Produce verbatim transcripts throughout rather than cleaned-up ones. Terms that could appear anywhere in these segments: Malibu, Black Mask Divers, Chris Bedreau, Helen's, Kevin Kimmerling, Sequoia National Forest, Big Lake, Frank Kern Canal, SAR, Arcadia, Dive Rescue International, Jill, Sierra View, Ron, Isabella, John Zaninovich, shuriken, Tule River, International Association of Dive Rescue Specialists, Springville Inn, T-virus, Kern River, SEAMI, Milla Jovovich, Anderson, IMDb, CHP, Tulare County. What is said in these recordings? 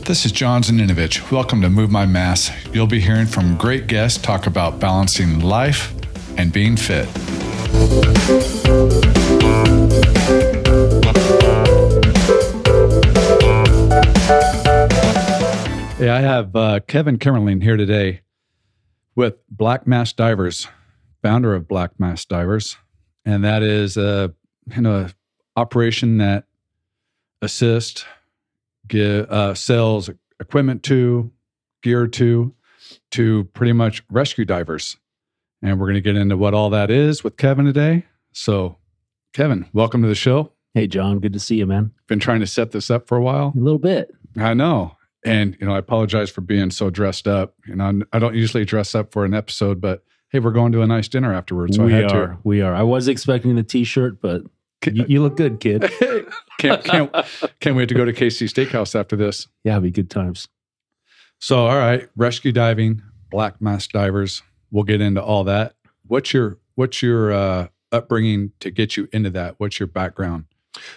This is John Zaninovich. Welcome to Move My Mass. You'll be hearing from great guests talk about balancing life and being fit. Hey, I have uh, Kevin Kimmerling here today with Black Mask Divers, founder of Black Mask Divers, and that is a you know operation that assists, give, uh, sells equipment to, gear to, to pretty much rescue divers. And we're going to get into what all that is with Kevin today. So, Kevin, welcome to the show. Hey, John. Good to see you, man. Been trying to set this up for a while. A little bit. I know. And, you know, I apologize for being so dressed up. You know, I don't usually dress up for an episode, but hey, we're going to a nice dinner afterwards. So we I had are. To. We are. I was expecting the t-shirt, but you, you look good, kid. can't, can't, can't wait to go to K C Steakhouse after this. Yeah, it'll be good times. So, all right, rescue diving, Black Mask Divers. We'll get into all that. What's your what's your uh, upbringing to get you into that? What's your background?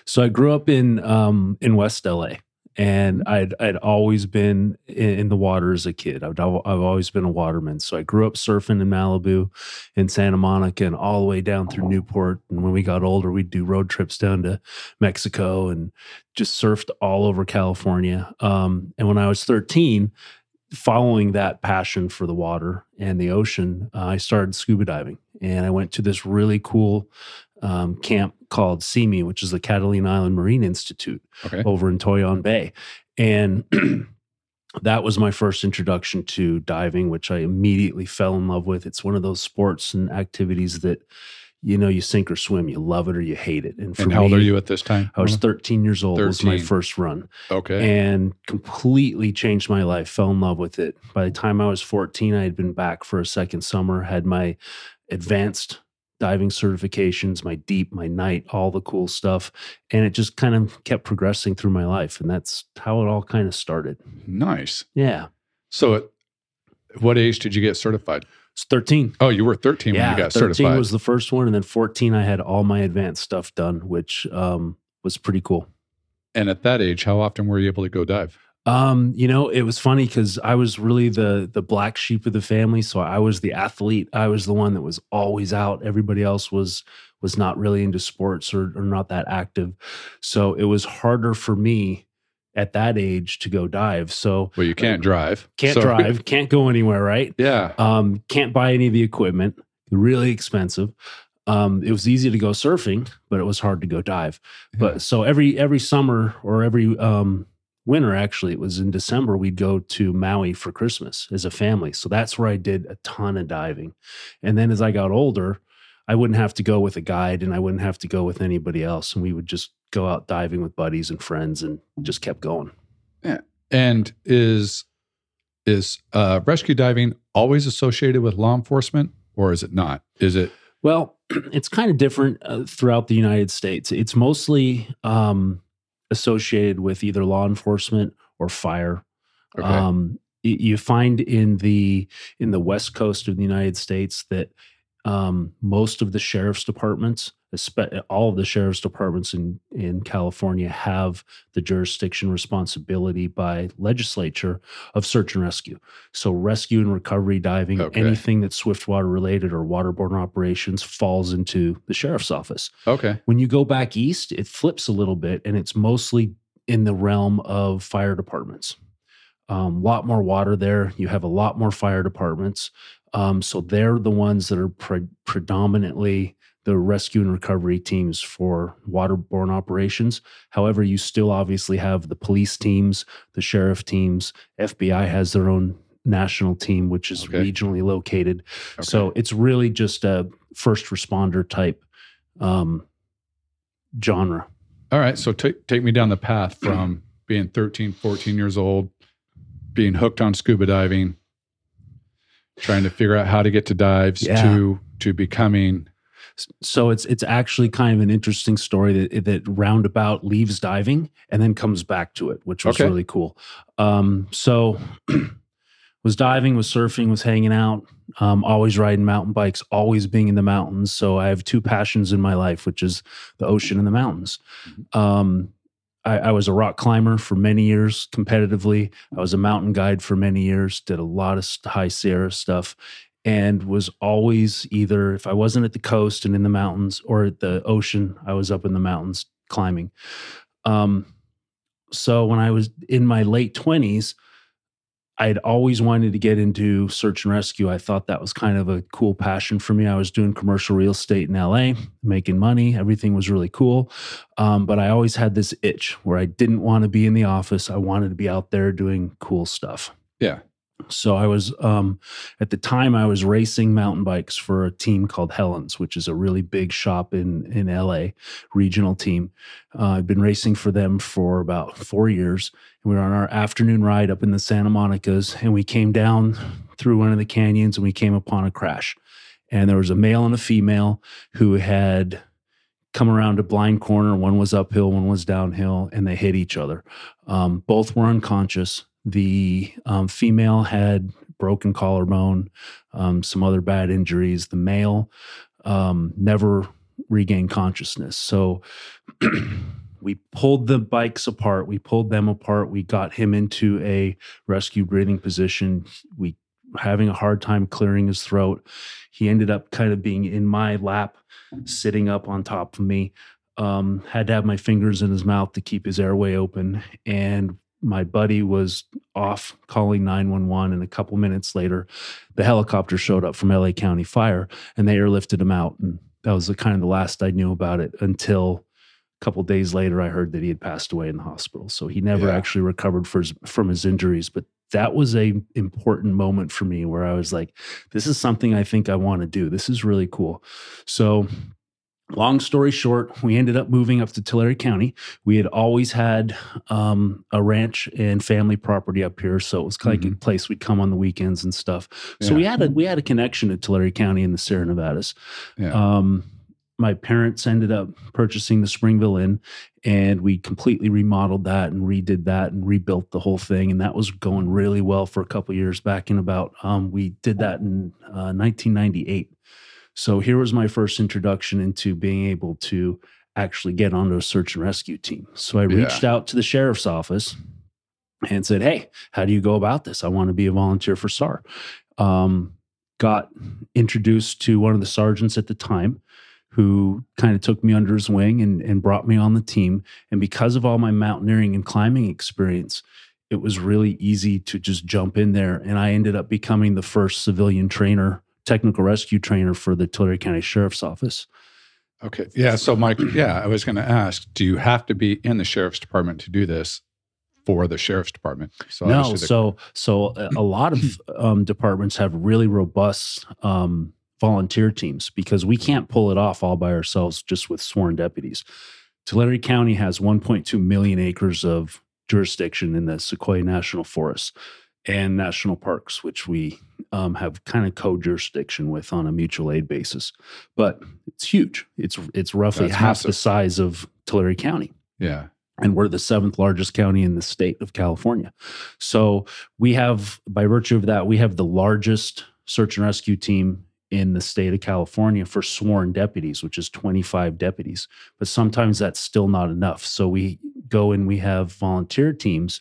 So I grew up in um, in West L A, and I'd I'd always been in, in the water as a kid. I've I've always been a waterman. So I grew up surfing in Malibu, in Santa Monica, and all the way down through Newport. And when we got older, we'd do road trips down to Mexico and just surfed all over California. Um, and when I was thirteen. Following that passion for the water and the ocean, uh, I started scuba diving, and I went to this really cool um, camp called SEAMI, which is the Catalina Island Marine Institute okay. over in Toyon Bay. And that was my first introduction to diving, which I immediately fell in love with. It's one of those sports and activities that, you know, you sink or swim, you love it or you hate it. And, for and how me, old are you at this time? I was thirteen years old. thirteen. Was my first run. Okay. And completely changed my life, fell in love with it. By the time I was fourteen, I had been back for a second summer, had my advanced diving certifications, my deep, my night, all the cool stuff. And it just kind of kept progressing through my life. And that's how it all kind of started. Nice. Yeah. So at what age did you get certified? thirteen. Oh, you were thirteen yeah, when you got thirteen certified. thirteen was the first one, and then fourteen, I had all my advanced stuff done, which um, was pretty cool. And at that age, how often were you able to go dive? Um, you know, it was funny because I was really the the black sheep of the family, so I was the athlete. I was the one that was always out. Everybody else was was not really into sports or, or not that active. So it was harder for me at that age to go dive. So well, you can't uh, drive, can't so. drive, can't go anywhere. Right. Yeah. Um, can't buy any of the equipment, really expensive. Um, it was easy to go surfing, but it was hard to go dive. Yeah. But so every, every summer or every, um, winter, actually, it was in December, we'd go to Maui for Christmas as a family. So that's where I did a ton of diving. And then as I got older, I wouldn't have to go with a guide and I wouldn't have to go with anybody else. And we would just go out diving with buddies and friends and just kept going. Yeah. And is is uh, rescue diving always associated with law enforcement or is it not? Is it? Well, it's kind of different uh, throughout the United States. It's mostly um, associated with either law enforcement or fire. Okay. Um, you find in the in the West Coast of the United States that Um, most of the sheriff's departments, all of the sheriff's departments in, in California have the jurisdiction responsibility by legislature of search and rescue. So rescue and recovery diving, okay. anything that's swift water related or waterborne operations falls into the sheriff's office. Okay. When you go back east, it flips a little bit and it's mostly in the realm of fire departments. A um, lot more water there. You have a lot more fire departments. Um, so they're the ones that are pre- predominantly the rescue and recovery teams for waterborne operations. However, you still obviously have the police teams, the sheriff teams. F B I has their own national team, which is okay. regionally located. Okay. So it's really just a first responder type um, genre. All right. So t- take me down the path from being thirteen, fourteen years old, being hooked on scuba diving, trying to figure out how to get to dives yeah. to to becoming. So it's it's actually kind of an interesting story that that roundabout leaves diving and then comes back to it, which was okay. really cool. Um, so was diving, was surfing, was hanging out, um, always riding mountain bikes, always being in the mountains. So I have two passions in my life, which is the ocean and the mountains. Um, I, I was a rock climber for many years competitively. I was a mountain guide for many years, did a lot of high Sierra stuff, and was always either, if I wasn't at the coast and in the mountains or at the ocean, I was up in the mountains climbing. Um, so when I was in my late twenties, I'd always wanted to get into search and rescue. I thought that was kind of a cool passion for me. I was doing commercial real estate in L A, making money. Everything was really cool. Um, but I always had this itch where I didn't want to be in the office. I wanted to be out there doing cool stuff. Yeah. So I was, um, at the time I was racing mountain bikes for a team called Helen's, which is a really big shop in, in L A, regional team. Uh, I've been racing for them for about four years. We were on our afternoon ride up in the Santa Monica's, and we came down through one of the canyons and we came upon a crash. And there was a male and a female who had come around a blind corner. One was uphill, one was downhill, and they hit each other. Um, both were unconscious. The um, female had broken collarbone, um, some other bad injuries. The male um, never regained consciousness. So we pulled the bikes apart. We pulled them apart. We got him into a rescue breathing position. We were having a hard time clearing his throat. He ended up kind of being in my lap, sitting up on top of me. Um, had to have my fingers in his mouth to keep his airway open. And my buddy was off calling nine one one, and a couple minutes later, the helicopter showed up from L A County Fire, and they airlifted him out. And that was the kind of the last I knew about it until a couple of days later, I heard that he had passed away in the hospital. So he never yeah. actually recovered for his, from his injuries. But that was a important moment for me where I was like, this is something I think I want to do. This is really cool. So long story short, we ended up moving up to Tulare County. We had always had um, a ranch and family property up here, so it was like mm-hmm. a place we'd come on the weekends and stuff. Yeah. So we had a we had a connection to Tulare County in the Sierra Nevadas. Yeah. Um, my parents ended up purchasing the Springville Inn, and we completely remodeled that and redid that and rebuilt the whole thing. And that was going really well for a couple of years back in about. Um, we did that in uh, nineteen ninety-eight. So here was my first introduction into being able to actually get onto a search and rescue team. So I reached yeah. out to the sheriff's office and said, hey, how do you go about this? I want to be a volunteer for S A R. Um, got introduced to one of the sergeants at the time who kind of took me under his wing and, and brought me on the team. And because of all my mountaineering and climbing experience, it was really easy to just jump in there. And I ended up becoming the first civilian trainer technical rescue trainer for the Tulare County Sheriff's Office. Okay. Yeah. So Mike, yeah, I was going to ask, do you have to be in the Sheriff's Department to do this for the Sheriff's Department? So no. The- so, so a lot of um, departments have really robust um, volunteer teams because we can't pull it off all by ourselves just with sworn deputies. Tulare County has one point two million acres of jurisdiction in the Sequoia National Forest and national parks, which we um, have kind of co-jurisdiction with on a mutual aid basis. But it's huge. It's it's roughly That's half massive. The size of Tulare County. Yeah. And we're the seventh largest county in the state of California. So we have, by virtue of that, we have the largest search and rescue team in the state of California for sworn deputies, which is twenty-five deputies. But sometimes that's still not enough. So we go and we have volunteer teams,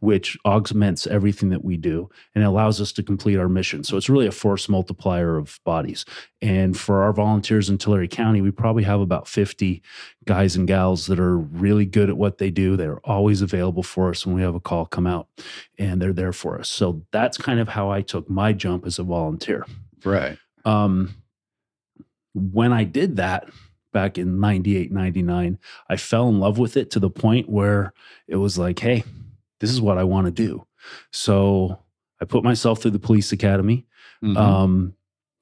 which augments everything that we do and allows us to complete our mission. So it's really a force multiplier of bodies. And for our volunteers in Tulare County, we probably have about fifty guys and gals that are really good at what they do. They're always available for us when we have a call come out, and they're there for us. So that's kind of how I took my jump as a volunteer. Right. Um, when I did that back in ninety-eight, ninety-nine, I fell in love with it to the point where it was like, hey, this is what I want to do. So I put myself through the police academy, mm-hmm. um,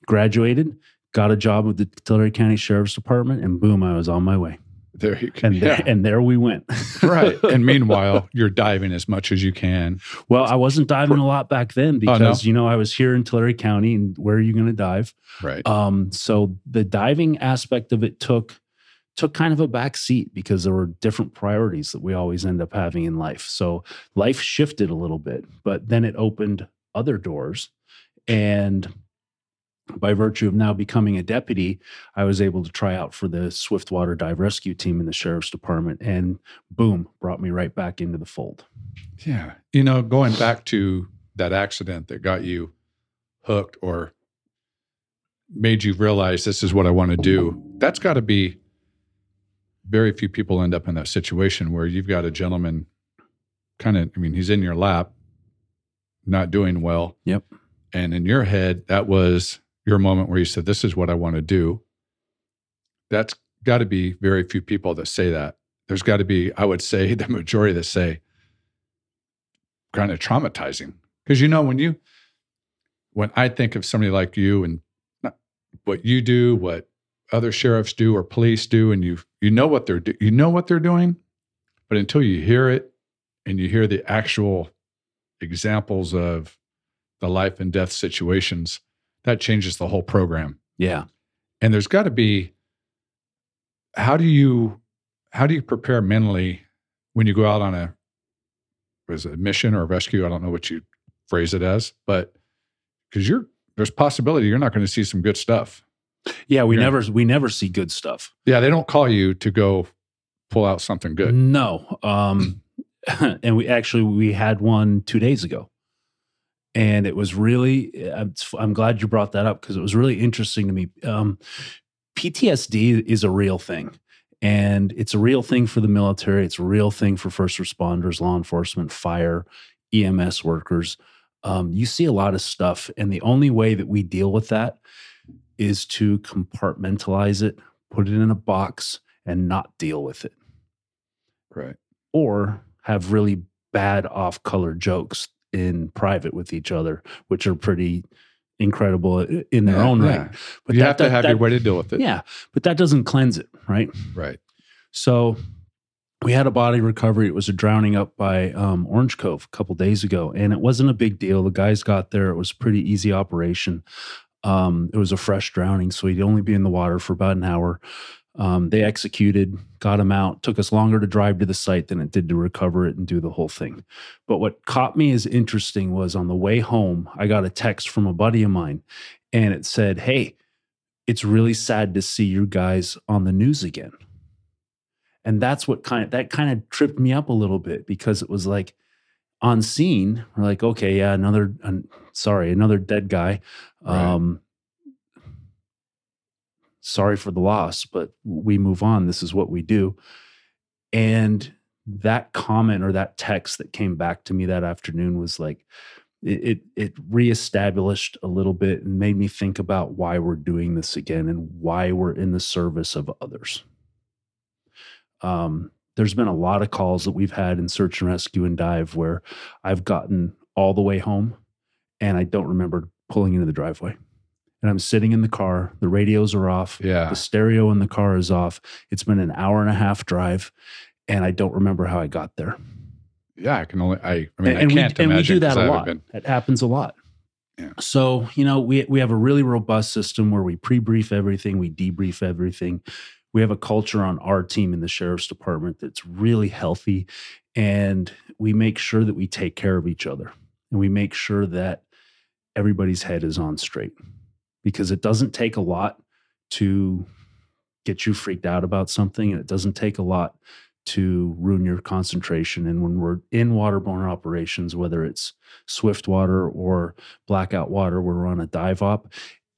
graduated, got a job with the Tulare County Sheriff's Department, and boom, I was on my way. There you go. And, yeah. there, and there we went. Right. And meanwhile, you're diving as much as you can. Well, I wasn't diving a lot back then because, oh, no. you know, I was here in Tulare County, and where are you going to dive? Right. Um, so the diving aspect of it took took kind of a back seat because there were different priorities that we always end up having in life. So life shifted a little bit, but then it opened other doors. And by virtue of now becoming a deputy, I was able to try out for the Swiftwater Dive Rescue Team in the Sheriff's Department, and boom, brought me right back into the fold. Yeah. You know, going back to that accident that got you hooked or made you realize this is what I want to do, that's got to be, very few people end up in that situation where you've got a gentleman kind of, I mean, he's in your lap, not doing well. Yep. And in your head, that was your moment where you said, this is what I want to do. That's got to be very few people that say that. There's got to be, I would say, the majority that say, kind of traumatizing. Because, you know, when you, when I think of somebody like you and not, what you do, what other sheriffs do or police do, and you you know what they're do, you know what they're doing, but until you hear it and you hear the actual examples of the life and death situations, that changes the whole program. Yeah. And there's got to be, how do you how do you prepare mentally when you go out on a was a mission or a rescue? I don't know what you phrase it as, but because you're there's possibility you're not going to see some good stuff. Yeah, we You're, never we never see good stuff. Yeah, they don't call you to go pull out something good. No. Um, and we actually, we had one two days ago. And it was really, I'm, I'm glad you brought that up because it was really interesting to me. Um, P T S D is a real thing. And it's a real thing for the military. It's a real thing for first responders, law enforcement, fire, E M S workers. Um, you see a lot of stuff. And the only way that we deal with that is to compartmentalize it, put it in a box, and not deal with it. Right. Or have really bad off-color jokes in private with each other, which are pretty incredible in their yeah, own yeah. right. But you that, have to that, have that, your way to deal with it. Yeah, but that doesn't cleanse it, right? Right. So we had a body recovery. It was a drowning up by um, Orange Cove a couple days ago, and it wasn't a big deal. The guys got there. It was a pretty easy operation. Um, it was a fresh drowning, so he'd only be in the water for about an hour. Um, they executed, got him out. Took us longer to drive to the site than it did to recover it and do the whole thing. But what caught me as interesting was on the way home, I got a text from a buddy of mine, and it said, hey, it's really sad to see you guys on the news again. And that's what kind of, that kind of tripped me up a little bit, because it was like, on scene, we're like, okay, yeah, another, an, sorry, another dead guy. Um, right. Sorry for the loss, but we move on. This is what we do. And that comment or that text that came back to me that afternoon was like, it, it, it reestablished a little bit and made me think about why we're doing this again and why we're in the service of others. Um, There's been a lot of calls that we've had in search and rescue and dive where I've gotten all the way home and I don't remember pulling into the driveway. And I'm sitting in the car, the radios are off, yeah. the stereo in the car is off. It's been an hour and a half drive and I don't remember how I got there. Yeah, I can only, I, I mean, and, I can't we, imagine. And we do that a lot. Been... It happens a lot. Yeah. So, you know, we we have a really robust system where we pre-brief everything, we debrief everything. We have a culture on our team in the Sheriff's Department that's really healthy, and we make sure that we take care of each other, and we make sure that everybody's head is on straight, because it doesn't take a lot to get you freaked out about something, and it doesn't take a lot to ruin your concentration. And when we're in waterborne operations, whether it's swift water or blackout water, where we're on a dive op,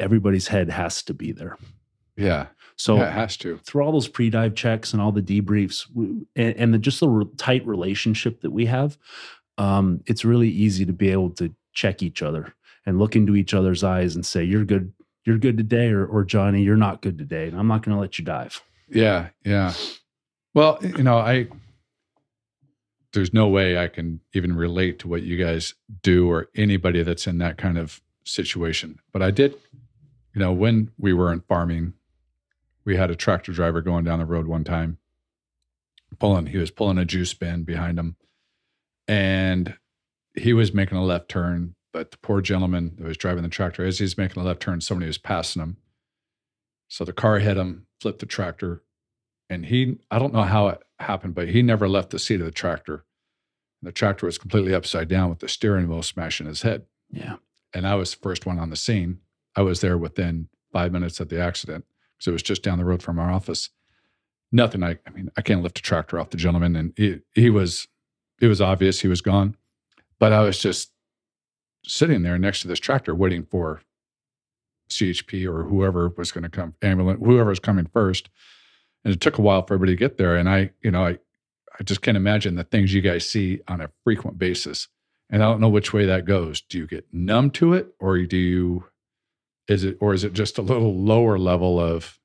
everybody's head has to be there. Yeah. So yeah, it has to. Through all those pre-dive checks and all the debriefs we, and, and the, just the re- tight relationship that we have, um, it's really easy to be able to check each other and look into each other's eyes and say, you're good, you're good today, or, or Johnny, you're not good today, and I'm not going to let you dive. Yeah, yeah. Well, you know, I there's no way I can even relate to what you guys do or anybody that's in that kind of situation. But I did, you know, when we were in farming, we had a tractor driver going down the road one time, pulling, he was pulling a juice bin behind him, and he was making a left turn, but the poor gentleman that was driving the tractor, as he's making a left turn, somebody was passing him. So the car hit him, flipped the tractor, and he, I don't know how it happened, but he never left the seat of the tractor. And the tractor was completely upside down with the steering wheel smashing his head. Yeah. And I was the first one on the scene. I was there within five minutes of the accident because it was just down the road from our office. Nothing. I, I mean, I can't lift a tractor off the gentleman, and he, he was, it was obvious he was gone. But I was just sitting there next to this tractor waiting for C H P or whoever was going to come, ambulance, whoever was coming first. And it took a while for everybody to get there. And I, you know, I, I just can't imagine the things you guys see on a frequent basis. And I don't know which way that goes. Do you get numb to it, or do you, is it, or is it just a little lower level of,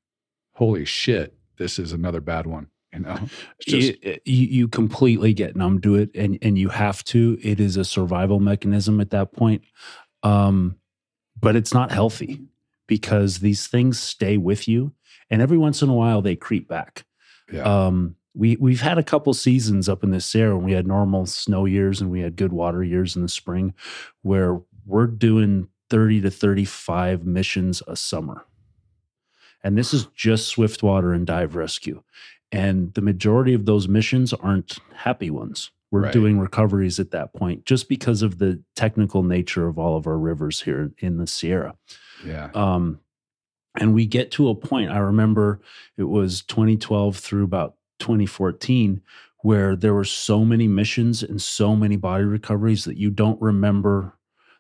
holy shit, this is another bad one, you know? It's just, you, you, you completely get numb to it, and, and you have to. It is a survival mechanism at that point. Um, but it's not healthy, because these things stay with you, and every once in a while they creep back. Yeah. Um, We, we've had a couple seasons up in the Sierra when we had normal snow years and we had good water years in the spring, where we're doing thirty to thirty-five missions a summer. And this is just swift water and dive rescue. And the majority of those missions aren't happy ones. We're right. doing recoveries at that point, just because of the technical nature of all of our rivers here in the Sierra. Yeah. Um, and we get to a point, I remember it was twenty twelve through about twenty fourteen, where there were so many missions and so many body recoveries that you don't remember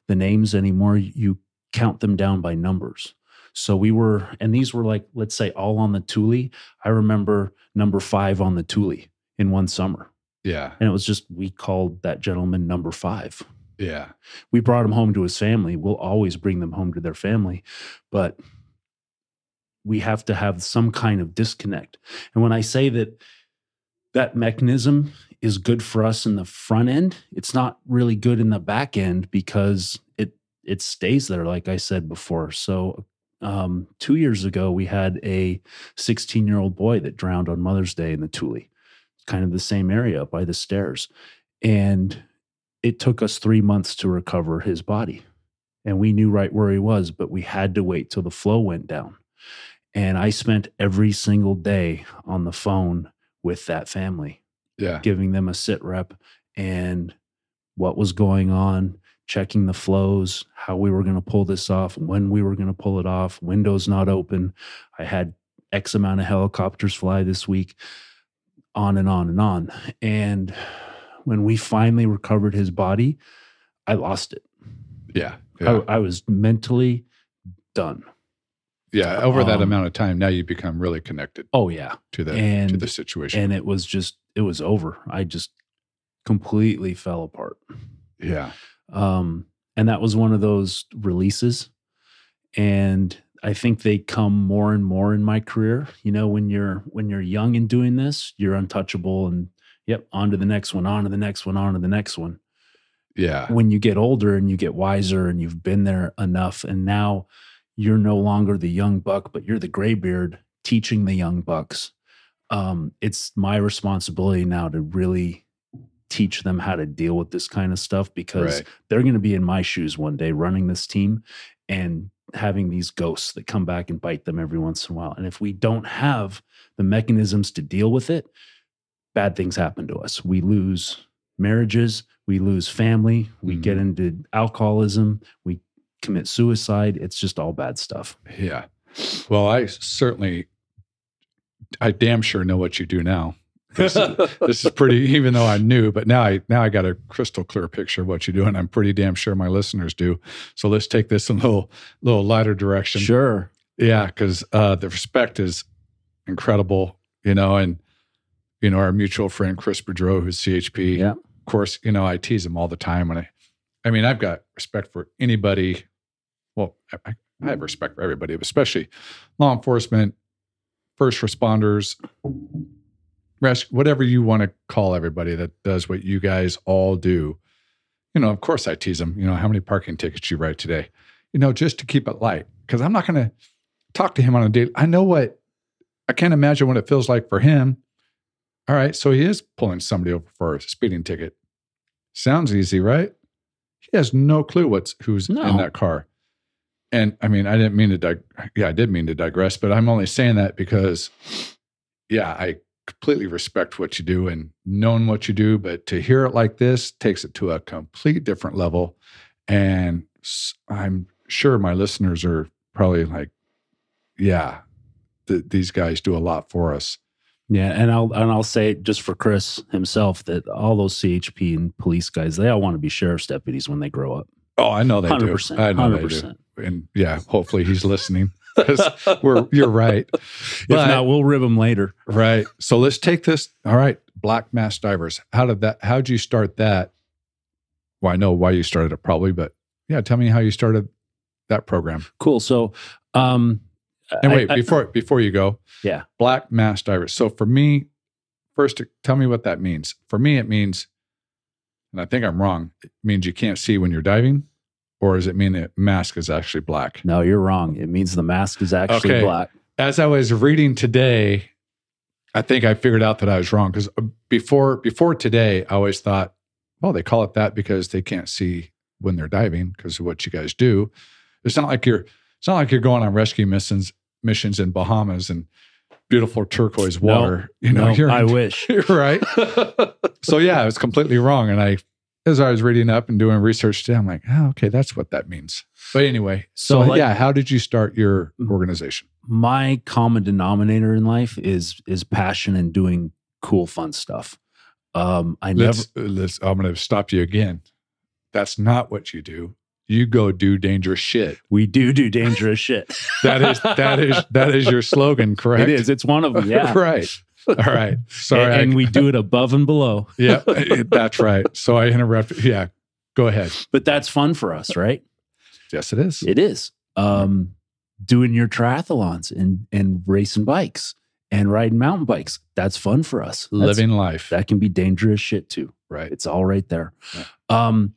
the names anymore. You count them down by numbers. So we were, and these were like, let's say all on the Tule. I remember number five on the Tule in one summer. Yeah. And it was just, we called that gentleman number five. Yeah. We brought him home to his family. We'll always bring them home to their family, but we have to have some kind of disconnect. And when I say that that mechanism is good for us in the front end, it's not really good in the back end, because it it stays there, like I said before. So um, two years ago, we had a sixteen-year-old boy that drowned on Mother's Day in the Tule, kind of the same area by the stairs. And it took us three months to recover his body. And we knew right where he was, but we had to wait till the flow went down. And I spent every single day on the phone with that family, yeah, giving them a sit rep and what was going on, checking the flows, how we were going to pull this off, when we were going to pull it off, windows not open. I had X amount of helicopters fly this week, on and on and on. And when we finally recovered his body, I lost it. Yeah. yeah. I, I was mentally done. Yeah, over that um, amount of time, now you become really connected. Oh, yeah. To the, and, to the situation. And it was just, it was over. I just completely fell apart. Yeah. Um, and that was one of those releases. And I think they come more and more in my career. You know, when you're when you're young and doing this, you're untouchable. And, yep, on to the next one, on to the next one, on to the next one. Yeah. When you get older and you get wiser and you've been there enough, and now you're no longer the young buck, but you're the graybeard teaching the young bucks. Um, it's my responsibility now to really teach them how to deal with this kind of stuff, because right. they're going to be in my shoes one day running this team and having these ghosts that come back and bite them every once in a while. And if we don't have the mechanisms to deal with it, bad things happen to us. We lose marriages. We lose family. We mm-hmm. get into alcoholism. We commit suicide. It's just all bad stuff. Yeah. Well, I certainly, I damn sure know what you do now. This, this is pretty, even though I knew, but now I, now I got a crystal clear picture of what you do, and I'm pretty damn sure my listeners do. So let's take this in a little, little lighter direction. Sure. Yeah. Cause, uh, the respect is incredible, you know, and, you know, our mutual friend, Chris Bedreau, who's C H P. Yeah. Of course, you know, I tease him all the time when I, I mean, I've got respect for anybody. Well, I, I have respect for everybody, but especially law enforcement, first responders, rescue, whatever you want to call everybody that does what you guys all do. You know, of course I tease them, you know, how many parking tickets you write today, you know, just to keep it light. Cause I'm not going to talk to him on a date. I know what, I can't imagine what it feels like for him. All right. So he is pulling somebody over for a speeding ticket. Sounds easy, right? He has no clue what's who's no. in that car. And I mean, I didn't mean to, dig- yeah, I did mean to digress, but I'm only saying that because, yeah, I completely respect what you do and knowing what you do, but to hear it like this takes it to a complete different level. And I'm sure my listeners are probably like, yeah, th these guys do a lot for us. Yeah, and I'll and I'll say just for Chris himself that all those C H P and police guys, they all want to be sheriff's deputies when they grow up. Oh, I know they one hundred percent, do. I know one hundred percent. They do. And yeah, hopefully he's listening. We're, you're right. If but, not, we'll rib them later. Right. So let's take this. All right, Black Mask Divers. How did that? How'd you start that? Well, I know why you started it probably, but yeah, tell me how you started that program. Cool. So, um, and wait I, I, before before you go, yeah, Black Mask Divers. So for me, first, tell me what that means. For me, it means, and I think I'm wrong, it means you can't see when you're diving. Or does it mean the mask is actually black? No, you're wrong. It means the mask is actually okay. black. As I was reading today, I think I figured out that I was wrong. Because before before today, I always thought, well, they call it that because they can't see when they're diving because of what you guys do. It's not like you're it's not like you're going on rescue missions missions in Bahamas and beautiful turquoise water. No, you know, no, you're I in, wish. You're right. So yeah, I was completely wrong. And I As I was reading up and doing research today, I'm like, oh, okay, that's what that means. But anyway, so, so like, yeah, how did you start your organization? My common denominator in life is is passion and doing cool, fun stuff. Um, I let's, never. Let's, I'm going to stop you again. That's not what you do. You go do dangerous shit. We do do dangerous shit. That is that is that is your slogan, correct? It is. It's one of them. Yeah. Right. All right. Sorry. And, and we do it above and below. Yeah, that's right. So I interrupted. Yeah, go ahead. But that's fun for us, right? Yes, it is. It is. Um, doing your triathlons and, and racing bikes and riding mountain bikes. That's fun for us. That's, living life. That can be dangerous shit too. Right. It's all right there. Right. Um,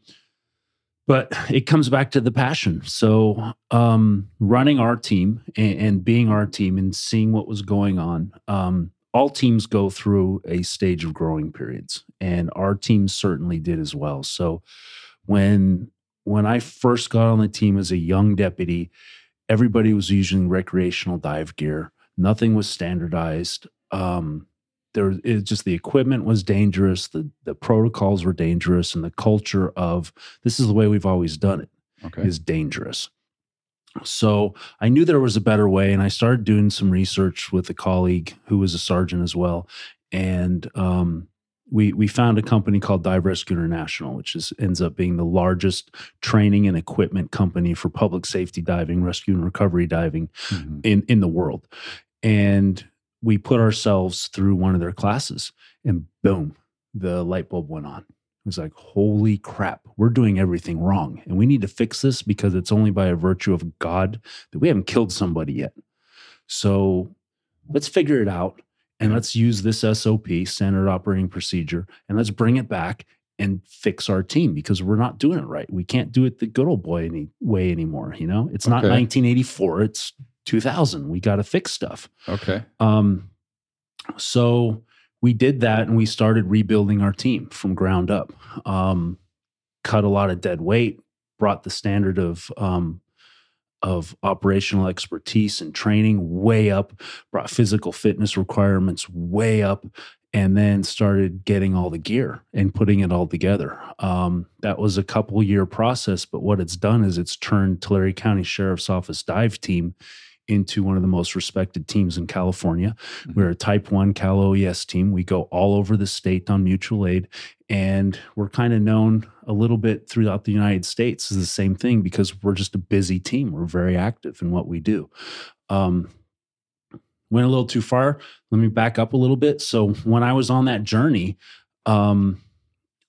but it comes back to the passion. So um, running our team and, and being our team and seeing what was going on, um, all teams go through a stage of growing periods, and our team certainly did as well. So when, when I first got on the team as a young deputy, everybody was using recreational dive gear. Nothing was standardized. Um, there it just, the equipment was dangerous. The, the protocols were dangerous, and the culture of this is the way we've always done it okay. is dangerous. So I knew there was a better way, and I started doing some research with a colleague who was a sergeant as well. And um, we we found a company called Dive Rescue International, which is ends up being the largest training and equipment company for public safety diving, rescue and recovery diving mm-hmm. in, in the world. And we put ourselves through one of their classes, and boom, the light bulb went on. It was like, holy crap, we're doing everything wrong. And we need to fix this because it's only by a virtue of God that we haven't killed somebody yet. So let's figure it out, and let's use this S O P, standard operating procedure, and let's bring it back and fix our team because we're not doing it right. We can't do it the good old boy any way anymore. You know, it's okay. not nineteen eighty-four, it's two thousand. We got to fix stuff. Okay. Um, so... we did that, and we started rebuilding our team from ground up. Um, cut a lot of dead weight, brought the standard of um, of operational expertise and training way up, brought physical fitness requirements way up, and then started getting all the gear and putting it all together. Um, that was a couple year process, but what it's done is it's turned Tulare County Sheriff's Office dive team into one of the most respected teams in California. We're a type one Cal O E S team. We go all over the state on mutual aid, and we're kind of known a little bit throughout the United States as the same thing because we're just a busy team. We're very active in what we do. Um, went a little too far. Let me back up a little bit. So when I was on that journey, um,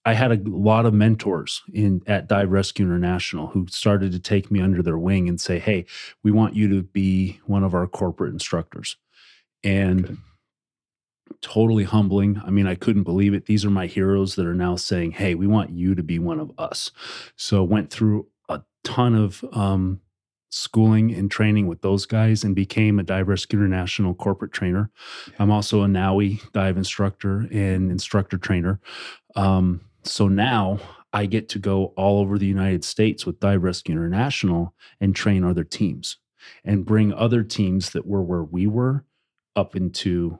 I had a lot of mentors in at Dive Rescue International who started to take me under their wing and say, hey, we want you to be one of our corporate instructors. And okay. totally humbling. I mean, I couldn't believe it. These are my heroes that are now saying, hey, we want you to be one of us. So went through a ton of um, schooling and training with those guys and became a Dive Rescue International corporate trainer. Yeah. I'm also a N A U I dive instructor and instructor trainer. Um, So now I get to go all over the United States with Dive Rescue International and train other teams and bring other teams that were where we were up into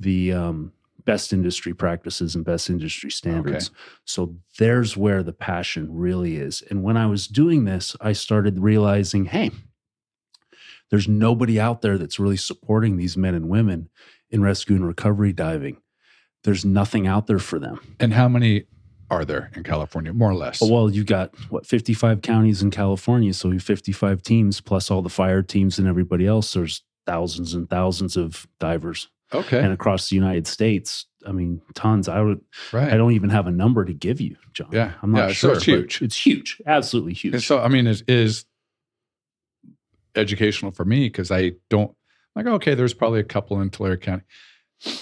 the um, best industry practices and best industry standards. Okay. So there's where the passion really is. And when I was doing this, I started realizing, hey, There's nobody out there that's really supporting these men and women in rescue and recovery diving. There's nothing out there for them. And how many are there in California, more or less? Well, you got, what, fifty-five counties in California, so you have fifty-five teams, plus all the fire teams and everybody else. There's thousands and thousands of divers. Okay. And across the United States, I mean, tons. I would. Right. I don't even have a number to give you, John. Yeah. I'm not yeah, sure. So it's huge. It's huge. Absolutely huge. And so, I mean, it is educational for me because I don't, like, okay, there's probably a couple in Tulare County.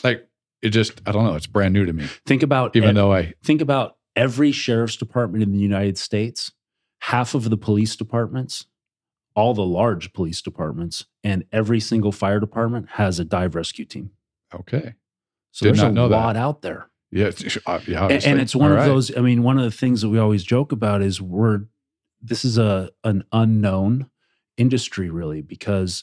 Like, it just, I don't know. It's brand new to me. Think about, even ev- though I think about every sheriff's department in the United States, half of the police departments, all the large police departments, and every single fire department has a dive rescue team. Okay. So Did there's not a know lot that. out there. Yeah. It's, yeah and, and it's one All of right. those, I mean, one of the things that we always joke about is we're, this is a an unknown industry really, because,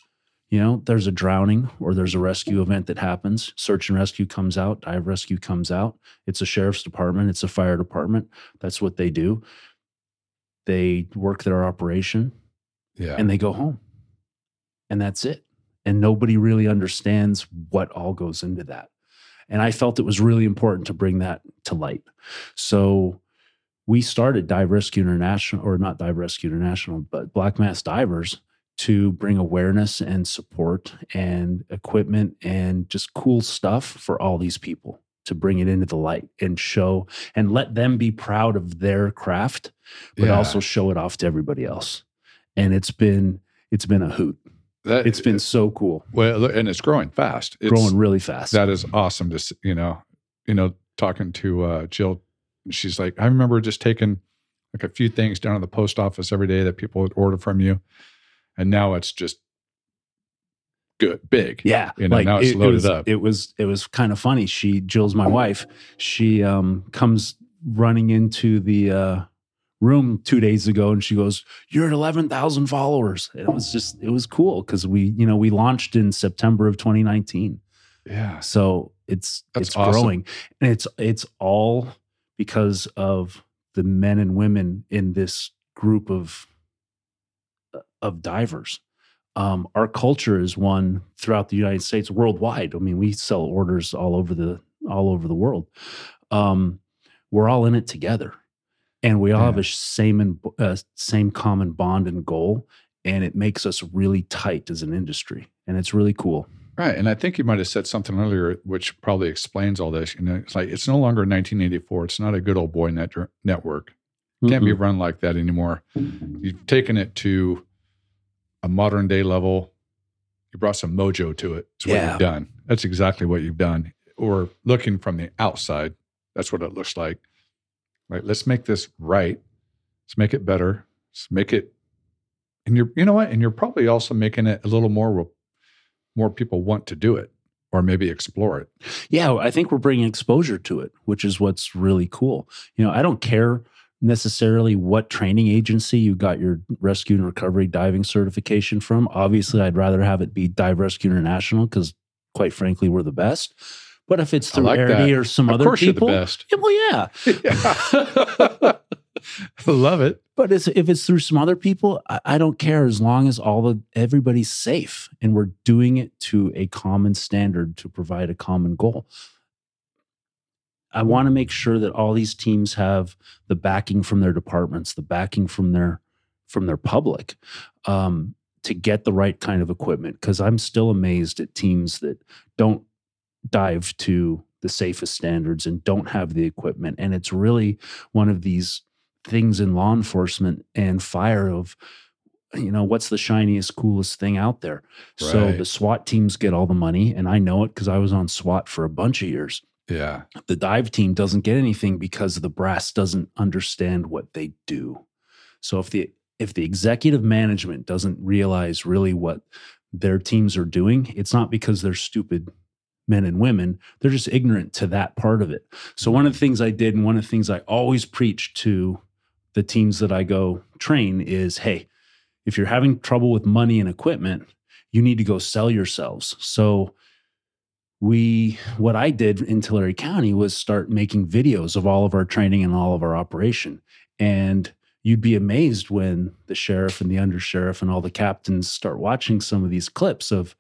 you know, there's a drowning or there's a rescue event that happens. Search and rescue comes out. Dive rescue comes out. It's a sheriff's department. It's a fire department. That's what they do. They work their operation yeah. and they go home and that's it. And nobody really understands what all goes into that. And I felt it was really important to bring that to light. So we started Dive Rescue International, or not Dive Rescue International, but Black Mask Divers, to bring awareness and support and equipment and just cool stuff for all these people, to bring it into the light and show and let them be proud of their craft, but yeah. also show it off to everybody else. And it's been it's been a hoot. That, it's been so cool. Well, and it's growing fast. It's growing really fast. That is awesome to, you know, you know, talking to uh, Jill, she's like, I remember just taking like a few things down to the post office every day that people would order from you. And now it's just good, big. Yeah. You know, like now it's it, loaded it was, up. It was, it was kind of funny. She, Jill's my wife. She um, comes running into the, uh, room two days ago and she goes, you're at eleven thousand followers. And it was just, it was cool. Cause we, you know, we launched in September of twenty nineteen. Yeah. So it's, That's it's awesome. growing, and it's, it's all because of the men and women in this group of, of divers. Um, our culture is one throughout the United States, worldwide. I mean, we sell orders all over the, all over the world. Um, we're all in it together. And we all yeah. have a same and uh, same common bond and goal, and it makes us really tight as an industry, and it's really cool. Right, and I think you might have said something earlier, which probably explains all this. You know, it's like it's no longer nineteen eighty-four; it's not a good old boy net- network. It can't mm-hmm. be run like that anymore. You've taken it to a modern day level. You brought some mojo to it. That's what yeah. you've done. That's exactly what you've done. Or looking from the outside, that's what it looks like. Right, let's make this right. Let's make it better. Let's make it, and you're, you know what? And you're probably also making it a little more, more people want to do it or maybe explore it. Yeah, I think we're bringing exposure to it, which is what's really cool. You know, I don't care necessarily what training agency you got your rescue and recovery diving certification from. Obviously, I'd rather have it be Dive Rescue International because, quite frankly, we're the best. But if it's through Arity like or some of other people, you're the best. Yeah, well, yeah, yeah. I love it. But it's, if it's through some other people, I, I don't care as long as all the everybody's safe and we're doing it to a common standard to provide a common goal. I want to make sure that all these teams have the backing from their departments, the backing from their from their public. Um, to get the right kind of equipment, because I'm still amazed at teams that don't dive to the safest standards and don't have the equipment. And it's really one of these things in law enforcement and fire of, you know, what's the shiniest, coolest thing out there? Right. So the SWAT teams get all the money, and I know it because I was on SWAT for a bunch of years. Yeah. The dive team doesn't get anything because the brass doesn't understand what they do. So if the if the executive management doesn't realize really what their teams are doing, it's not because they're stupid men and women, they're just ignorant to that part of it. So one of the things I did, and one of the things I always preach to the teams that I go train is, hey, if you're having trouble with money and equipment, you need to go sell yourselves. So we, what I did in Tulare County was start making videos of all of our training and all of our operation. And you'd be amazed when the sheriff and the undersheriff and all the captains start watching some of these clips of,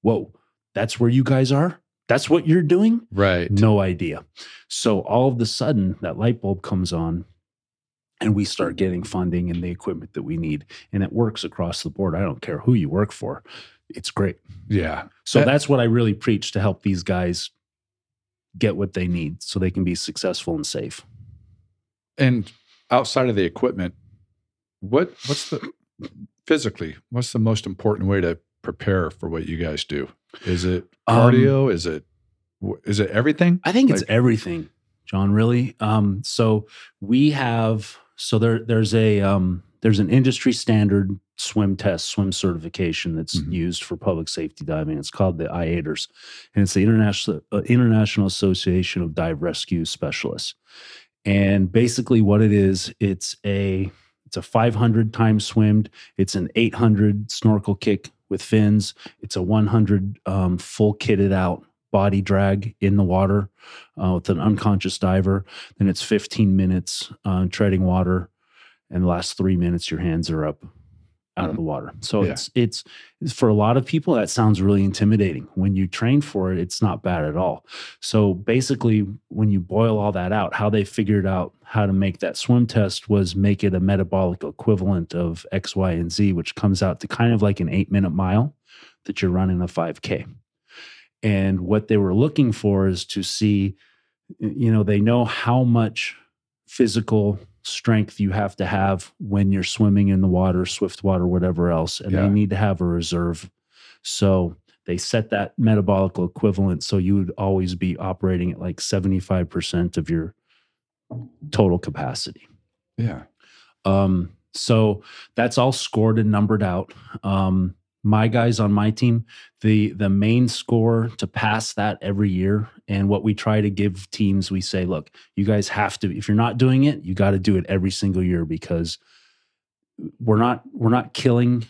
whoa, that's where you guys are? That's what you're doing? Right. No idea. So all of a sudden, that light bulb comes on and we start getting funding and the equipment that we need. And it works across the board. I don't care who you work for. It's great. Yeah. So that, that's what I really preach to help these guys get what they need so they can be successful and safe. And outside of the equipment, what what's the physically, what's the most important way to prepare for what you guys do? Is it cardio? Um, is it is it everything? I think like, it's everything, John, really. Um, so we have so there there's a um, there's an industry standard swim test, swim certification that's mm-hmm. used for public safety diving. It's called the I A D R S, and it's the International uh, International Association of Dive Rescue Specialists. And basically what it is, it's a it's a five hundred time swimmed, it's an eight hundred snorkel kick with fins, it's a one hundred um, full kitted out body drag in the water uh, with an unconscious diver, then it's fifteen minutes uh, treading water, and the last three minutes your hands are up out mm-hmm. of the water. So yeah. it's, it's, for a lot of people, that sounds really intimidating. When you train for it, it's not bad at all. So basically, when you boil all that out, how they figured out how to make that swim test was make it a metabolic equivalent of X, Y, and Z, which comes out to kind of like an eight minute mile that you're running a five K. And what they were looking for is to see, you know, they know how much physical strength you have to have when you're swimming in the water, swift water, whatever else, and yeah. they need to have a reserve. So they set that metabolic equivalent so you would always be operating at like seventy-five percent of your total capacity. Yeah. Um, so that's all scored and numbered out. Um, my guys on my team, the the main score to pass that every year, and what we try to give teams, we say, look, you guys have to, if you're not doing it, you got to do it every single year, because we're not we're not killing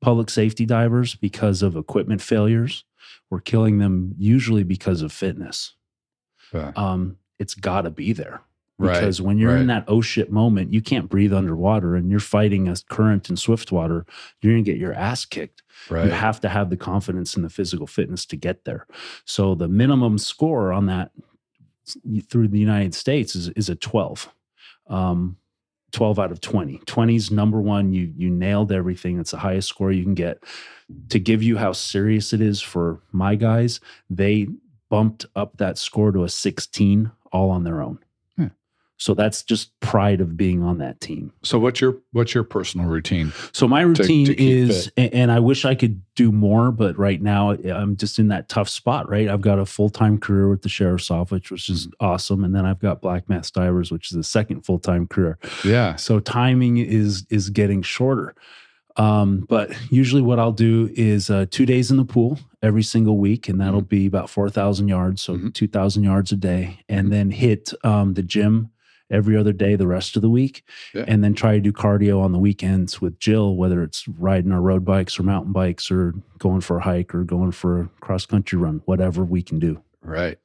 public safety divers because of equipment failures. We're killing them usually because of fitness. Yeah. Um, it's got to be there. Because right, when you're right. in that oh shit moment, you can't breathe underwater and you're fighting a current in swift water, you're going to get your ass kicked. Right. You have to have the confidence and the physical fitness to get there. So the minimum score on that through the United States is, is a twelve. Um, twelve out of twenty. twenty's number one. You, you nailed everything. That's the highest score you can get. To give you how serious it is for my guys, they bumped up that score to a sixteen all on their own. So that's just pride of being on that team. So what's your what's your personal routine? So my routine to, to is, and, and I wish I could do more, but right now I'm just in that tough spot, right? I've got a full-time career with the Sheriff's Office, which is mm-hmm. awesome. And then I've got Black Mask Divers, which is the second full-time career. Yeah. So timing is is getting shorter. Um, but usually what I'll do is uh, two days in the pool every single week, and that'll mm-hmm. be about four thousand yards, so mm-hmm. two thousand yards a day, and mm-hmm. then hit um, the gym every other day the rest of the week, yeah. and then try to do cardio on the weekends with Jill, whether it's riding our road bikes or mountain bikes or going for a hike or going for a cross-country run, whatever we can do. Right.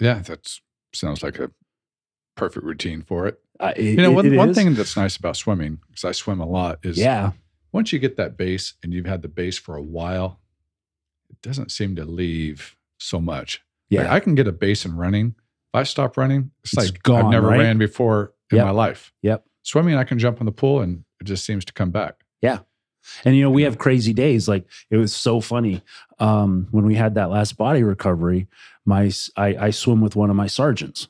Yeah, that sounds like a perfect routine for it. Uh, it you know, one, one thing that's nice about swimming, because I swim a lot, is yeah. once you get that base and you've had the base for a while, it doesn't seem to leave so much. Yeah, like I can get a base in running. If I stop running, it's, it's like gone, I've never right? ran before in yep. my life. Yep. Swimming, I can jump in the pool and it just seems to come back. Yeah. And, you know, we have crazy days. Like, it was so funny. Um, when we had that last body recovery, my I, I swim with one of my sergeants.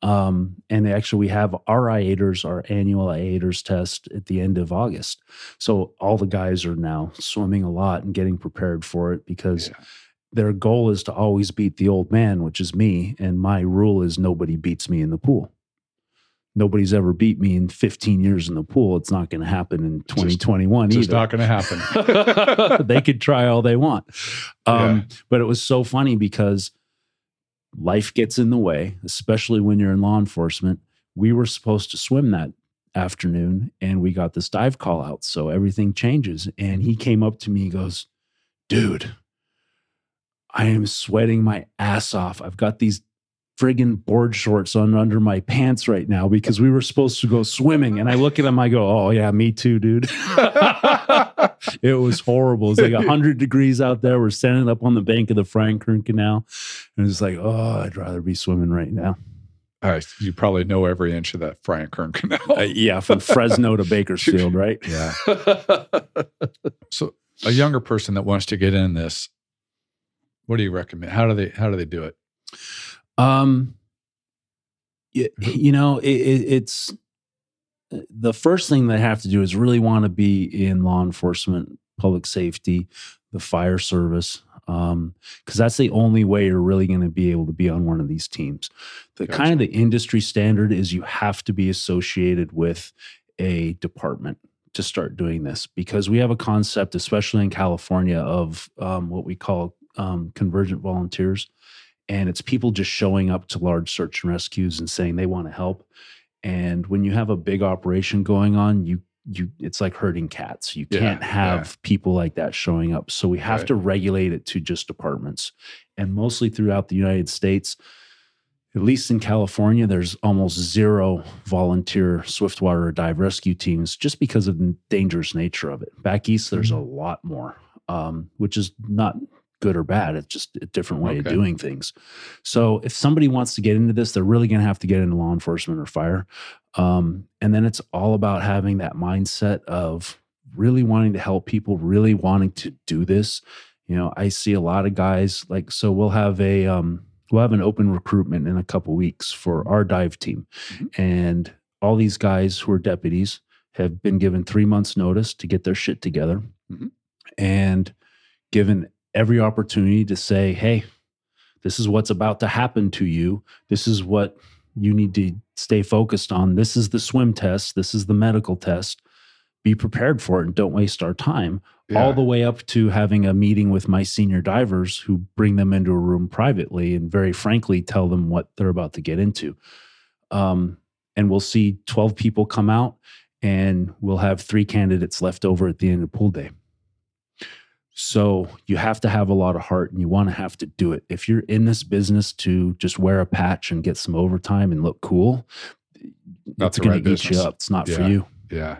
Um, and they actually, we have our I A D R S, our annual I A D R S test at the end of August. So all the guys are now swimming a lot and getting prepared for it, because yeah. their goal is to always beat the old man, which is me. And my rule is nobody beats me in the pool. Nobody's ever beat me in fifteen years in the pool. It's not going to happen in twenty twenty-one just, either. It's not going to happen. They could try all they want. Um, yeah. But it was so funny because life gets in the way, especially when you're in law enforcement. We were supposed to swim that afternoon and we got this dive call out. So everything changes. And he came up to me and goes, dude, I am sweating my ass off. I've got these friggin' board shorts on under my pants right now because we were supposed to go swimming. And I look at him, I go, oh yeah, me too, dude. It was horrible. It's like one hundred degrees out there. We're standing up on the bank of the Frank Kern Canal. And it's like, oh, I'd rather be swimming right now. Uh, you probably know every inch of that Frank Kern Canal. uh, yeah, from Fresno to Bakersfield, right? Yeah. So a younger person that wants to get in this, what do you recommend? How do they how do they do it? Um, you, you know, it, it, it's the first thing they have to do is really want to be in law enforcement, public safety, the fire service. Um, because that's the only way you're really going to be able to be on one of these teams. The gotcha. Kind of the industry standard is you have to be associated with a department to start doing this, because we have a concept, especially in California, of um, what we call um, convergent volunteers. And it's people just showing up to large search and rescues and saying they want to help. And when you have a big operation going on, you You, it's like herding cats. You yeah, can't have yeah. people like that showing up. So we have right. to regulate it to just departments. And mostly throughout the United States, at least in California, there's almost zero volunteer swiftwater or dive rescue teams just because of the dangerous nature of it. Back east, there's mm-hmm. a lot more, um, which is not good or bad. It's just a different way okay. of doing things. So if somebody wants to get into this, they're really going to have to get into law enforcement or fire. Um, and then it's all about having that mindset of really wanting to help people, really wanting to do this. You know, I see a lot of guys like, so we'll have a, um, we'll have an open recruitment in a couple weeks for our dive team. Mm-hmm. And all these guys who are deputies have been given three months notice to get their shit together mm-hmm. and given every opportunity to say, hey, this is what's about to happen to you. This is what you need to stay focused on. This is the swim test. This is the medical test. Be prepared for it and don't waste our time. Yeah. All the way up to having a meeting with my senior divers who bring them into a room privately and very frankly tell them what they're about to get into. Um, and we'll see twelve people come out and we'll have three candidates left over at the end of pool day. So you have to have a lot of heart and you want to have to do it. If you're in this business to just wear a patch and get some overtime and look cool, that's going to eat you up. It's not yeah. for you. Yeah.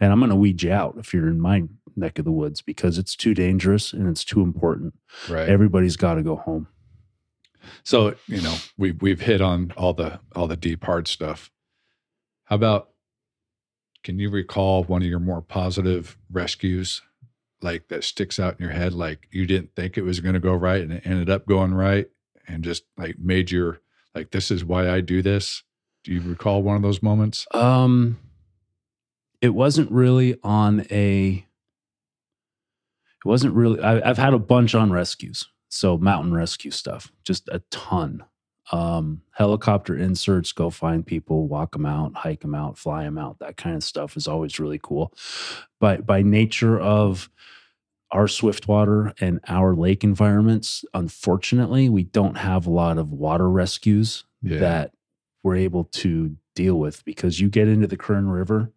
And I'm going to weed you out if you're in my neck of the woods because it's too dangerous and it's too important. Right. Everybody's got to go home. So, you know, we've, we've hit on all the, all the deep, hard stuff. How about, can you recall one of your more positive rescues? Like that sticks out in your head, like you didn't think it was going to go right and it ended up going right and just like made your, like, this is why I do this. Do you recall one of those moments? Um, it wasn't really on a, it wasn't really, I, I've had a bunch on rescues. So mountain rescue stuff, just a ton. Um, helicopter inserts, go find people, walk them out, hike them out, fly them out. That kind of stuff is always really cool. But by nature of our swiftwater and our lake environments, unfortunately, we don't have a lot of water rescues yeah. that we're able to deal with because you get into the Kern River,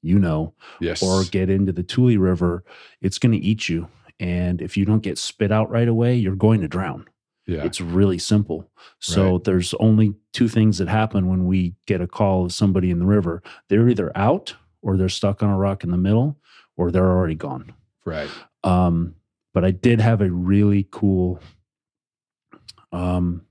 you know, yes. or get into the Tule River, it's going to eat you. And if you don't get spit out right away, you're going to drown. Yeah. It's really simple. So right. there's only two things that happen when we get a call of somebody in the river. They're either out or they're stuck on a rock in the middle or they're already gone. Right. Um, but I did have a really cool um,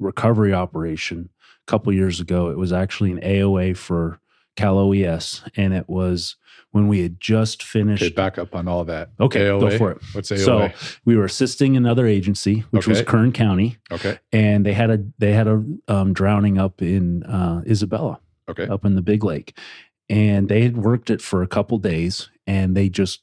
recovery operation a couple years ago. It was actually an A O A for Cal O E S. And it was when we had just finished. Okay, back up on all that. Okay, A O A? Go for it. What's A O A? So we were assisting another agency, which okay. was Kern County. Okay. And they had a, they had a um, drowning up in uh, Isabella. Okay. Up in the Big Lake. And they had worked it for a couple days and they just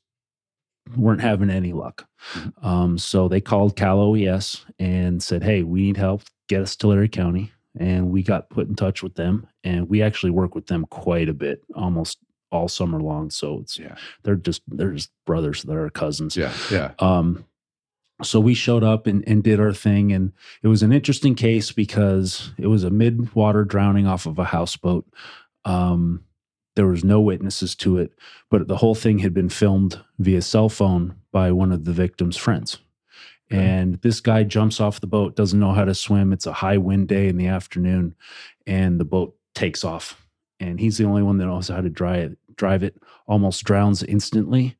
weren't having any luck. Mm-hmm. Um, so they called Cal O E S and said, hey, we need help. Get us to Tulare County. And we got put in touch with them, and we actually work with them quite a bit, almost all summer long. So it's yeah. they're just they're just brothers, they're cousins. Yeah, yeah. Um, so we showed up and, and did our thing, and it was an interesting case because it was a mid-water drowning off of a houseboat. Um, there was no witnesses to it, but the whole thing had been filmed via cell phone by one of the victim's friends. And this guy jumps off the boat, doesn't know how to swim. It's a high wind day in the afternoon, and the boat takes off. And he's the only one that knows how to drive it, drive it, almost drowns instantly.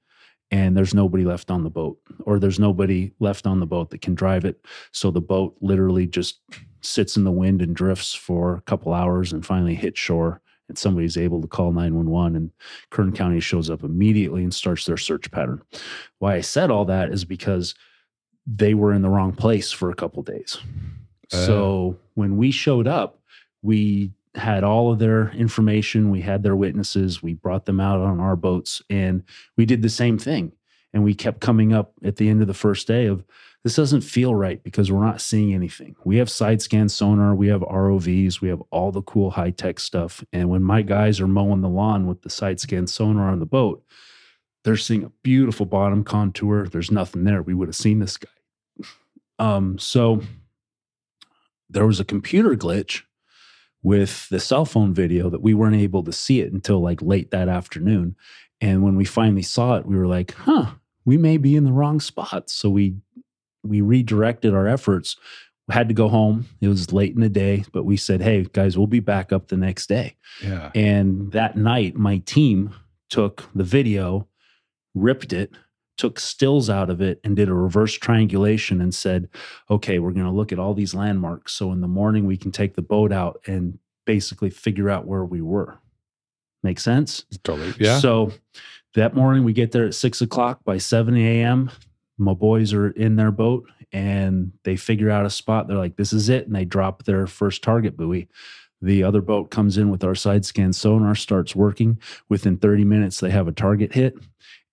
And there's nobody left on the boat, or there's nobody left on the boat that can drive it. So the boat literally just sits in the wind and drifts for a couple hours and finally hits shore. And somebody's able to call nine one one, and Kern County shows up immediately and starts their search pattern. Why I said all that is because they were in the wrong place for a couple of days. Uh, so when we showed up, we had all of their information. We had their witnesses. We brought them out on our boats, and we did the same thing. And we kept coming up at the end of the first day of, this doesn't feel right because we're not seeing anything. We have side scan sonar. We have R O Vs. We have all the cool high tech stuff. And when my guys are mowing the lawn with the side scan sonar on the boat, they're seeing a beautiful bottom contour. There's nothing there. We would have seen this guy. Um, so there was a computer glitch with the cell phone video that we weren't able to see it until like late that afternoon. And when we finally saw it, we were like, huh, we may be in the wrong spot. So we we redirected our efforts. We had to go home. It was late in the day, but we said, hey, guys, we'll be back up the next day. Yeah. And that night, my team took the video, ripped it, took stills out of it, and did a reverse triangulation and said, okay, we're going to look at all these landmarks. So in the morning, we can take the boat out and basically figure out where we were. Make sense? Totally. Yeah. So that morning we get there at six o'clock. By seven A M, my boys are in their boat and they figure out a spot. They're like, this is it. And they drop their first target buoy. The other boat comes in with our side scan sonar, starts working. Within thirty minutes, they have a target hit,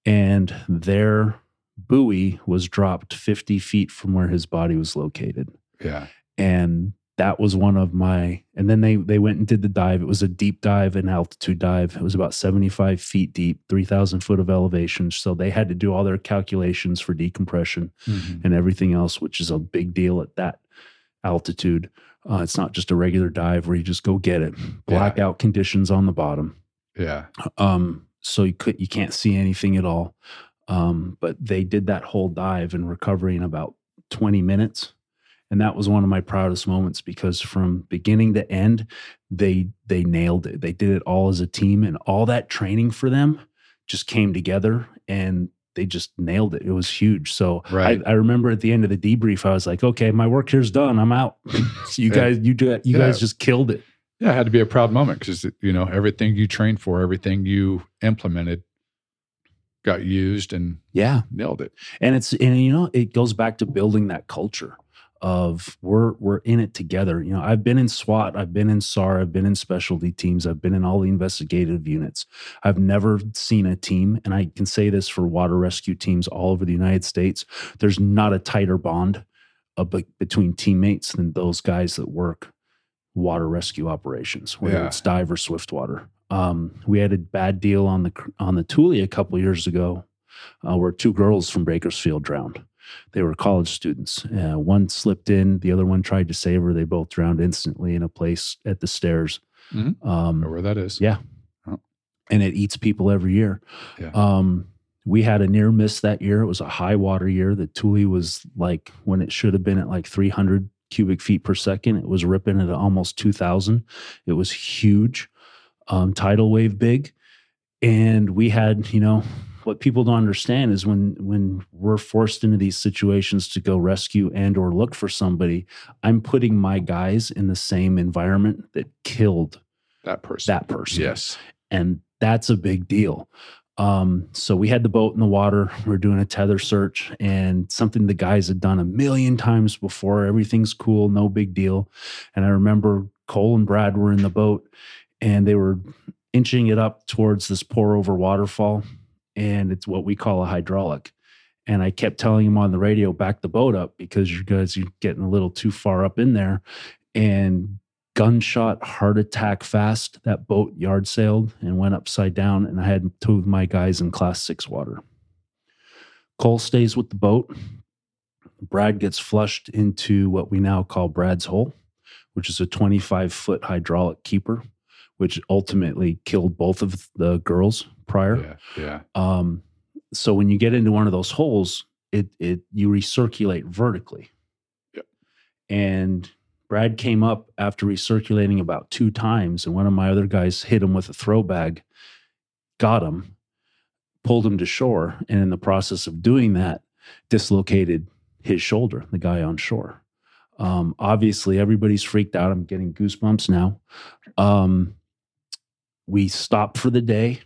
and their buoy was dropped fifty feet from where his body was located. Yeah. And that was one of my, and then they they went and did the dive. It was a deep dive, an altitude dive. It was about seventy-five feet deep, three thousand foot of elevation. So they had to do all their calculations for decompression mm-hmm. and everything else, which is a big deal at that altitude. Uh, it's not just a regular dive where you just go get it. Blackout yeah. conditions on the bottom. Yeah. Um. So you could you can't see anything at all. Um. But they did that whole dive and recovery in about twenty minutes. And that was one of my proudest moments, because from beginning to end, they they nailed it. They did it all as a team, and all that training for them just came together and they just nailed it. It was huge. So right. I, I remember at the end of the debrief, I was like, okay, my work here's done. I'm out. So you yeah. guys, you do it. You yeah. guys just killed it. Yeah, it had to be a proud moment, because you know, everything you trained for, everything you implemented got used and yeah. nailed it. And it's and you know, it goes back to building that culture of we're we're in it together. You know, I've been in SWAT, I've been in S A R, I've been in specialty teams, I've been in all the investigative units. I've never seen a team, and I can say this for water rescue teams all over the United States, there's not a tighter bond uh, be- between teammates than those guys that work water rescue operations, whether yeah. it's dive or swift water. Um, we had a bad deal on the on the Thule a couple of years ago uh, where two girls from Bakersfield drowned. They were college students. Uh, one slipped in, the other one tried to save her. They both drowned instantly in a place at the stairs. Mm-hmm. Um, where that is. Yeah. Oh. And it eats people every year. Yeah. Um, we had a near miss that year. It was a high water year. The Thule was like, when it should have been at like three hundred cubic feet per second, it was ripping at almost two thousand. It was huge, um, tidal wave big. And we had, you know, what people don't understand is when when we're forced into these situations to go rescue and or look for somebody, I'm putting my guys in the same environment that killed that person. That person. Yes. And that's a big deal. Um, so we had the boat in the water. We're doing a tether search, and something the guys had done a million times before. Everything's cool, no big deal. And I remember Cole and Brad were in the boat, and they were inching it up towards this pour-over waterfall. And it's what we call a hydraulic. And I kept telling him on the radio, back the boat up, because you guys are getting a little too far up in there. And gunshot, heart attack fast, that boat yard sailed and went upside down. And I had two of my guys in class six water. Cole stays with the boat. Brad gets flushed into what we now call Brad's hole, which is a twenty-five foot hydraulic keeper, which ultimately killed both of the girls prior. Yeah, yeah. Um, so when you get into one of those holes, it it you recirculate vertically. Yep. And Brad came up after recirculating about two times, and one of my other guys hit him with a throw bag, got him, pulled him to shore, and in the process of doing that, dislocated his shoulder, the guy on shore. Um, obviously, everybody's freaked out. I'm getting goosebumps now. Um, we stopped for the day.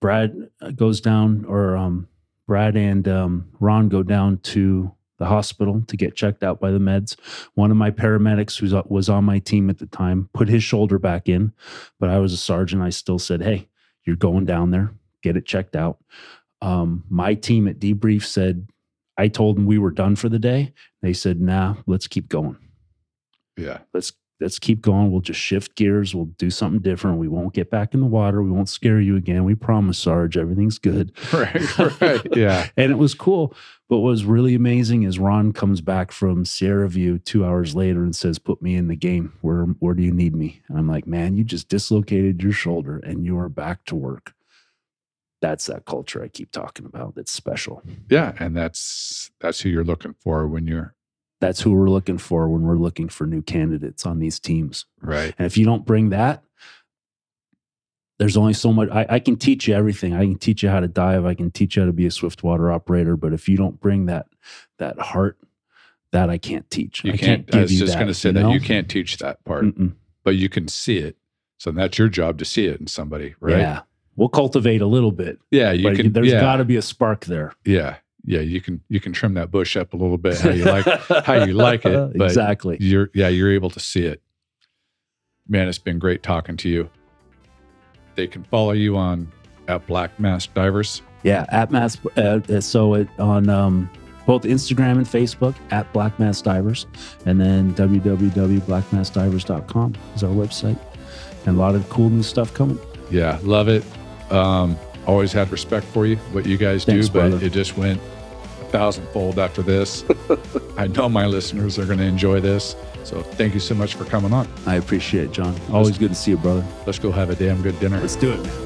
Brad goes down, or um, Brad and um, Ron go down to the hospital to get checked out by the meds. One of my paramedics who was on my team at the time put his shoulder back in, but I was a sergeant. I still said, hey, you're going down there, get it checked out. Um, my team at debrief said, I told them we were done for the day. They said, nah, let's keep going. Yeah. Let's, let's keep going. We'll just shift gears. We'll do something different. We won't get back in the water. We won't scare you again. We promise, Sarge, everything's good. Right, right. Yeah. And it was cool. But what was really amazing is Ron comes back from Sierra View two hours later and says, put me in the game. Where, where do you need me? And I'm like, man, you just dislocated your shoulder and you are back to work. That's that culture I keep talking about. That's special. Yeah. And that's, that's who you're looking for when you're, that's who we're looking for when we're looking for new candidates on these teams. Right. And if you don't bring that, there's only so much I, I can teach you everything. I can teach you how to dive. I can teach you how to be a swift water operator. But if you don't bring that, that heart, that I can't teach. You I can't, can't give I was you just going to say you know? that you can't teach that part, Mm-mm. but you can see it. So that's your job to see it in somebody, right? Yeah. We'll cultivate a little bit. Yeah, you but can. There's yeah. got to be a spark there. Yeah, yeah. You can you can trim that bush up a little bit how you like how you like it. But exactly. You're yeah. You're able to see it. Man, it's been great talking to you. They can follow you on at Black Mask Divers. Yeah, at Mask. Uh, so it on um, both Instagram and Facebook at Black Mask Divers, and then w w w dot black mask divers dot com is our website, and a lot of cool new stuff coming. Yeah, love it. Um, always had respect for you, what you guys Thanks, do, but brother. It just went a thousandfold after this. I know my listeners are going to enjoy this. So thank you so much for coming on. I appreciate it, John. Always let's, good to see you, brother. Let's go have a damn good dinner. Let's do it, man.